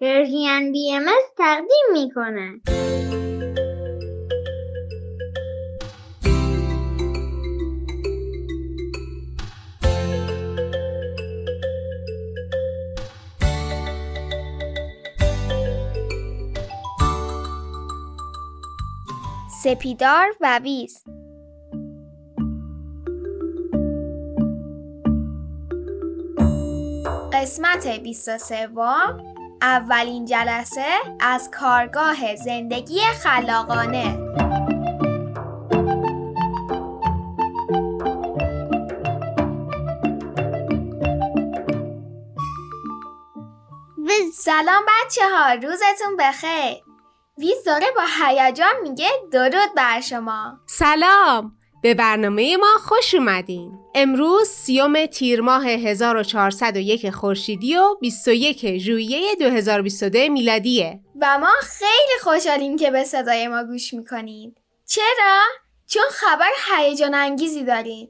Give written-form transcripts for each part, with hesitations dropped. پرژین بی ام اس تقدیم میکنه. سپیدار و ویز. قسمت 23، اولین جلسه از کارگاه زندگی خلاقانه. سلام بچه‌ها، روزتون بخیر. ویز داره با هیجان میگه درود بر شما. سلام، به برنامه ما خوش اومدین. امروز 30 تیر ماه 1401 خورشیدی و 21 ژوئیه 2022 میلادیه و ما خیلی خوشحالیم که به صدای ما گوش میکنید. چرا؟ چون خبر هیجان انگیزی داریم.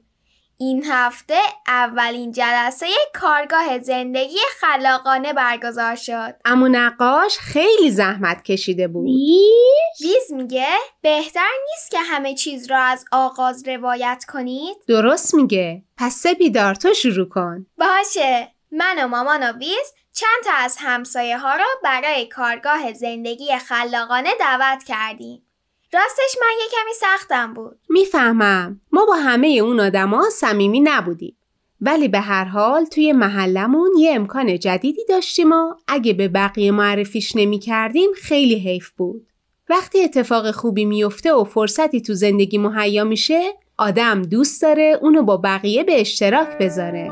این هفته اولین جلسه کارگاه زندگی خلاقانه برگزار شد. عمو نقاش خیلی زحمت کشیده بود. ویز میگه بهتر نیست که همه چیز را از آغاز روایت کنید؟ درست میگه. پس سپیدار تو شروع کن. باشه. من و مامان و ویز چند تا از همسایه ها را برای کارگاه زندگی خلاقانه دعوت کردیم. راستش من یه کمی سختم بود. میفهمم. ما با همه اون آدما صمیمی نبودیم، ولی به هر حال توی محلمون یه امکان جدیدی داشتیم و اگه به بقیه معرفیش نمی‌کردیم خیلی حیف بود. وقتی اتفاق خوبی میفته و فرصتی تو زندگی مهیا میشه، آدم دوست داره اونو با بقیه به اشتراک بذاره.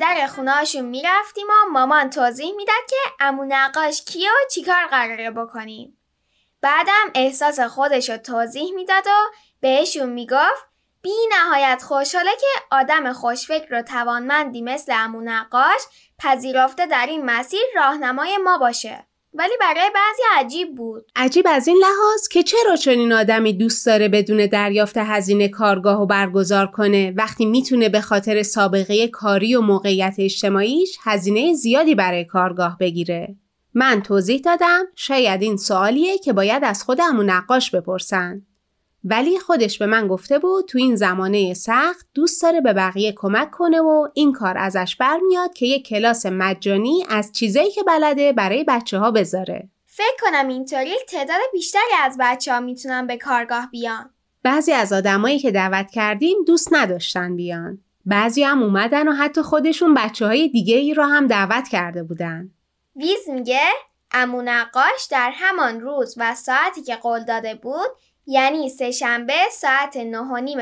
در خونه‌هاشون میرفتیم و مامان توضیح میداد که عمو نقاش کیه و چیکار قراره بکنیم. بعدم احساس خودش رو توضیح میداد و بهشون میگفت بی نهایت خوشحاله که آدم خوشفکر و توانمندی مثل عمو نقاش پذیرفته در این مسیر راهنمای ما باشه. ولی برای بعضی عجیب بود. عجیب از این لحاظ که چرا چنین آدمی دوست داره بدون دریافت هزینه کارگاهو برگزار کنه وقتی میتونه به خاطر سابقه کاری و موقعیت اجتماعیش هزینه زیادی برای کارگاه بگیره؟ من توضیح دادم شاید این سوالیه که باید از خود عمو نقاش بپرسن، ولی خودش به من گفته بود تو این زمانه سخت دوست داره به بقیه کمک کنه و این کار ازش برمیاد که یک کلاس مجانی از چیزایی که بلده برای بچه‌ها بذاره. فکر کنم اینطوری تعداد بیشتری از بچه‌ها میتونن به کارگاه بیان. بعضی از آدمایی که دعوت کردیم دوست نداشتن بیان. بعضی هم اومدن و حتی خودشون بچه‌های دیگه‌ای رو هم دعوت کرده بودن. ویز میگه عمو نقاش در همان روز و ساعتی که قول داده بود، یعنی سه‌شنبه ساعت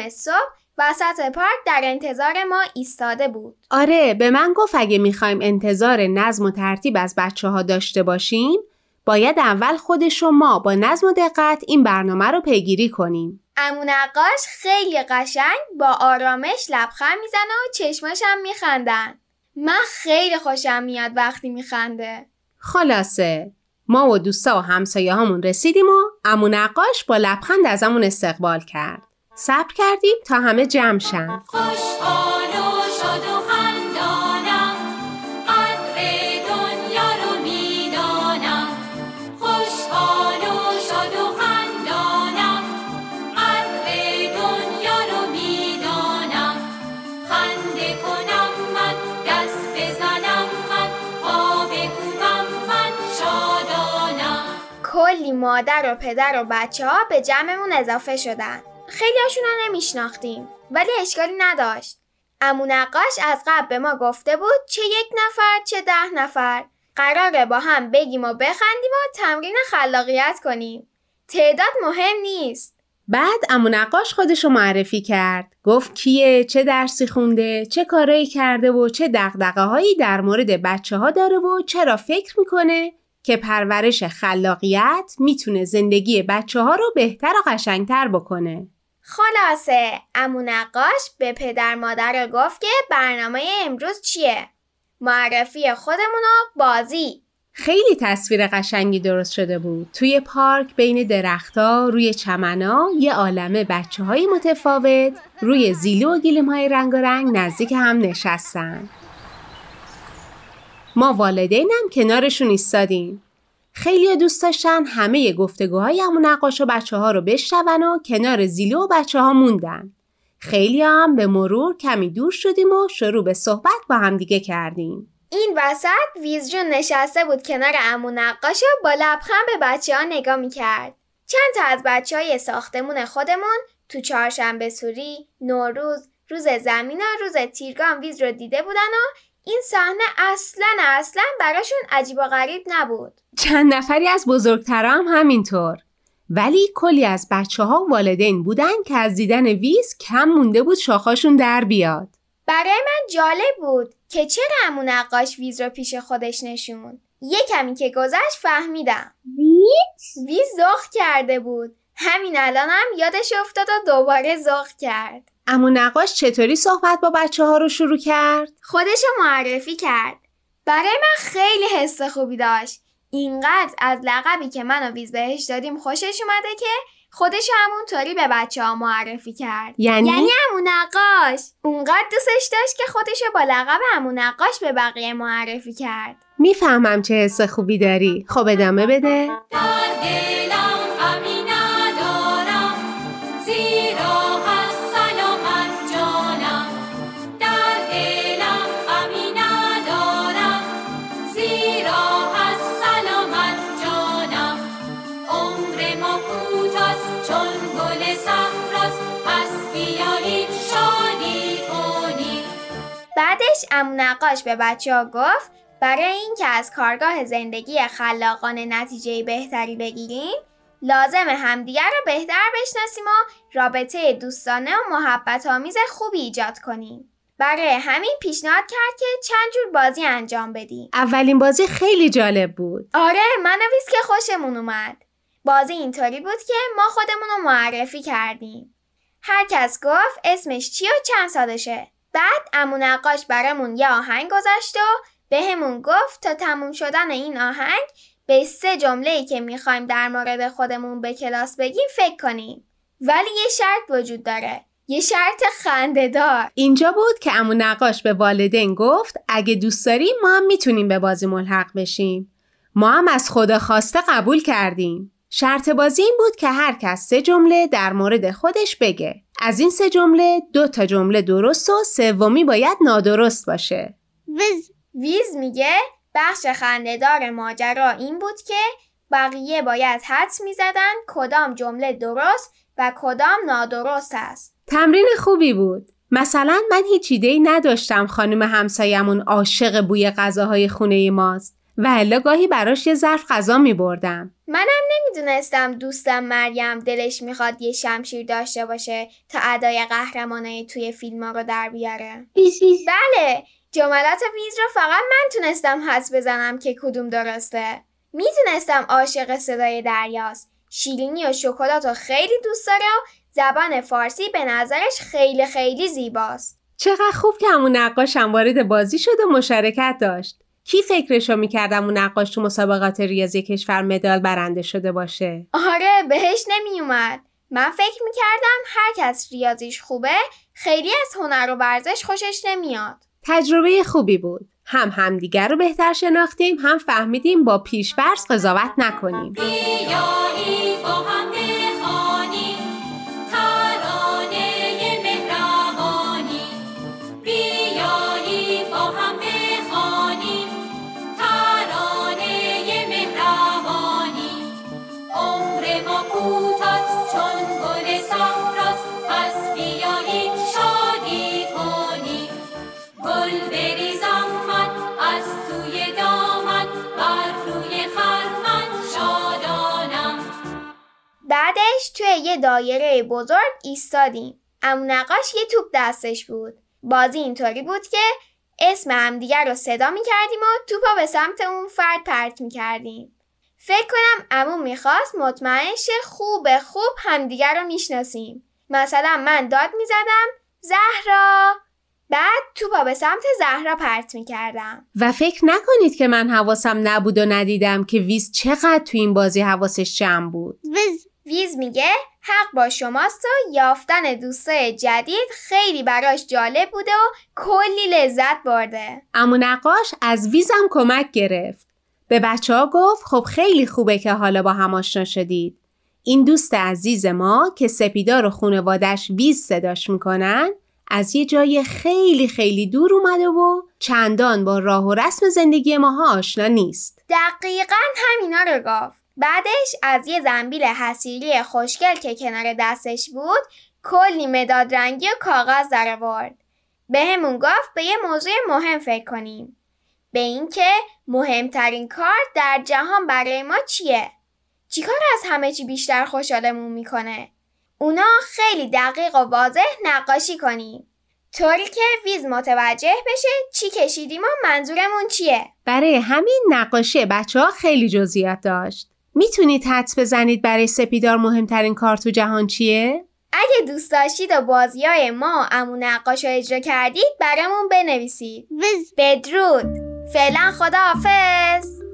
9:30 صبح وسط پارک در انتظار ما ایستاده بود. آره، به من گفت اگه میخوایم انتظار نظم و ترتیب از بچه‌ها داشته باشیم، باید اول خودش و ما با نظم و دقت این برنامه رو پیگیری کنیم. عمو نقاش خیلی قشنگ با آرامش لبخند میزنه و چشماش هم میخندن. من خیلی خوشم میاد وقتی میخنده. خلاصه ما و دوستا و همسایه هامون رسیدیم و عمو نقاش با لبخند ازمون استقبال کرد. صبر کردیم تا همه جمع شن. خوشحال و شاد و خندانم، قدر دنیا رو میدانم. خوشحال و شاد و خندانم، قدر دنیا رو میدانم. خنده کنم من، دست بزنم من، آب کنم من، شادانم. کلی مادر و پدر و بچه ها به جمعمون اضافه شدن. خیلی هاشون رو نمیشناختیم، ولی اشکالی نداشت. عمو نقاش از قبل به ما گفته بود چه 1 نفر چه 10 نفر قراره با هم بگیم و بخندیم و تمرین خلاقیت کنیم. تعداد مهم نیست. بعد عمو نقاش خودش رو معرفی کرد. گفت کیه، چه درسی خونده، چه کارایی کرده و چه دغدغه‌هایی در مورد بچه‌ها داره و چرا فکر میکنه که پرورش خلاقیت میتونه زندگی بچه‌ها رو بهتر و قشنگتر بکنه. خلاصه عمو نقاش به پدر مادر گفت که برنامه امروز چیه؟ معرفی خودمون و بازی. خیلی تصویر قشنگی درست شده بود. توی پارک بین درخت‌ها، روی چمنا یه عالمه بچه‌های متفاوت روی زیلو و گلیم‌های رنگارنگ نزدیک هم نشستن. ما والدینم کنارشون ایستادیم. خیلی دوست داشتن همه گفتگوهای عمو نقاش و بچه‌ها رو بشنون و کنار زیلو و بچه‌ها موندن. خیلی هم به مرور کمی دور شدیم و شروع به صحبت با همدیگه کردیم. این وسط ویز جون نشسته بود کنار عمو نقاش و با لبخند به بچه‌ها نگاه می‌کرد. چند تا از بچه‌های ساختمون خودمون تو چهارشنبه سوری، نوروز، روز زمین و روز تیرگان ویز رو دیده بودن و این صحنه اصلاً براشون عجیب و غریب نبود. چند نفری از بزرگترام همینطور. ولی کلی از بچه‌ها و والدین بودن که از دیدن ویز کم مونده بود شاخاشون در بیاد. برای من جالب بود که چرا عمو نقاش ویز رو پیش خودش نشون. یه کمی که گذشت فهمیدم ویز زخ کرده بود. همین الانم هم یادش افتاد و دوباره زخ کرد. عمو نقاش چطوری صحبت با بچه‌ها رو شروع کرد؟ خودشو معرفی کرد. برای من خیلی حس خوبی داشت. اینقدر از لقبی که من و ویز بهش دادیم خوشش اومده که خودش همونطوری به بچه‌ها معرفی کرد. یعنی عمو نقاش اونقدر دوستش داشت که خودش با لقب عمو نقاش به بقیه معرفی کرد. میفهمم چه حس خوبی داری. خب ادامه بده. بعدش عمو نقاش به بچه‌ها گفت برای اینکه از کارگاه زندگی خلاقانه نتیجه بهتری بگیریم لازم همدیگر رو بهتر بشناسیم و رابطه دوستانه و محبت آمیز خوبی ایجاد کنیم. برای همین پیشنهاد کرد که چند جور بازی انجام بدیم. اولین بازی خیلی جالب بود. آره، من و ویز که خوشمون اومد. بازی اینطوری بود که ما خودمون رو معرفی کردیم. هر کس گفت اسمش چی و چند سالشه. بعد عمو نقاش برامون یه آهنگ گذاشت و بهمون گفت تا تموم شدن این آهنگ به 3 جمله‌ای که میخوایم در مورد خودمون به کلاس بگیم فکر کنیم. ولی یه شرط وجود داره. یه شرط خنده‌دار. اینجا بود که عمو نقاش به والدین گفت اگه دوست داریم ما هم میتونیم به بازی ملحق بشیم. ما هم از خدا خواسته قبول کردیم. شرط بازی این بود که هر کس 3 جمله در مورد خودش بگه. از این 3 جمله 2 جمله درست و 3 باید نادرست باشه. ویز میگه بخش خنده‌دار ماجرا این بود که بقیه باید حدس میزدن کدام جمله درست و کدام نادرست است. تمرین خوبی بود. مثلا من هیچ ایده‌ای نداشتم خانم همسایمون عاشق بوی غذاهای خونه ماست و الا گاهی براش یه ظرف غذا می‌بردم. منم نمیدونستم دوستم مریم دلش میخواد یه شمشیر داشته باشه تا ادای قهرمانای توی فیلم‌ها رو در بیاره. بله، جملات ویز رو فقط من تونستم حدس بزنم که کدوم درسته. میدونستم عاشق صدای دریاست. شیرینی و شکلاتو خیلی دوست داره و زبان فارسی به نظرش خیلی خیلی زیباست. چقدر خوب که عمو نقاش هم وارد بازی شد و مشارکت داشت. کی فکرشو میکرد عمو نقاش تو مسابقات ریاضی کشور مدال برنده شده باشه؟ آره، بهش نمیومد. من فکر میکردم هر کس ریاضیش خوبه خیلی از هنر و ورزش خوشش نمیاد. تجربه خوبی بود. هم دیگر رو بهتر شناختیم، هم فهمیدیم با پیش‌فرض قضاوت نکنیم. بعدش توی یه دایره بزرگ ایستادیم. عمو نقاش یه توپ دستش بود. بازی اینطوری بود که اسم همدیگر رو صدا می‌کردیم و توپا به سمت اون فرد پرت می‌کردیم. فکر کنم عمو می‌خواست مطمئن شه خوب همدیگر رو می‌شناسیم. مثلا من داد می‌زدم زهرا، بعد توپا به سمت زهرا پرت میکردم. و فکر نکنید که من حواسم نبود و ندیدم که ویز چقدر تو این بازی حواسش جمع بود. ویز میگه حق با شماست و یافتن دوستای جدید خیلی براش جالب بوده و کلی لذت برده. عمو نقاش از ویزم کمک گرفت. به بچه‌ها گفت خب خیلی خوبه که حالا با هم آشنا شدید. این دوست عزیز ما که سپیدار و خانواده‌اش ویز صداش میکنن از یه جای خیلی خیلی دور اومده و چندان با راه و رسم زندگی ماها آشنا نیست. دقیقاً همینا رو گفت. بعدش از یه زنبیل حصیری خوشگل که کنار دستش بود کلی مداد رنگی و کاغذ درآورد. به همون گفت به یه موضوع مهم فکر کنیم. به این که مهمترین کار در جهان برای ما چیه؟ چیکار از همه چی بیشتر خوشحالمون میکنه؟ اونا خیلی دقیق و واضح نقاشی کنیم. طوری که ویز متوجه بشه چی کشیدیم و منظورمون چیه. برای همین نقاشی بچه‌ها خیلی جزئیات داشت. میتونید حدس بزنید برای سپیدار مهمترین کار تو جهان چیه؟ اگه دوست داشتید و بازیای ما عمو نقاش رو اجرا کردید برامون بنویسید. بدرود. فعلا خداحافظ.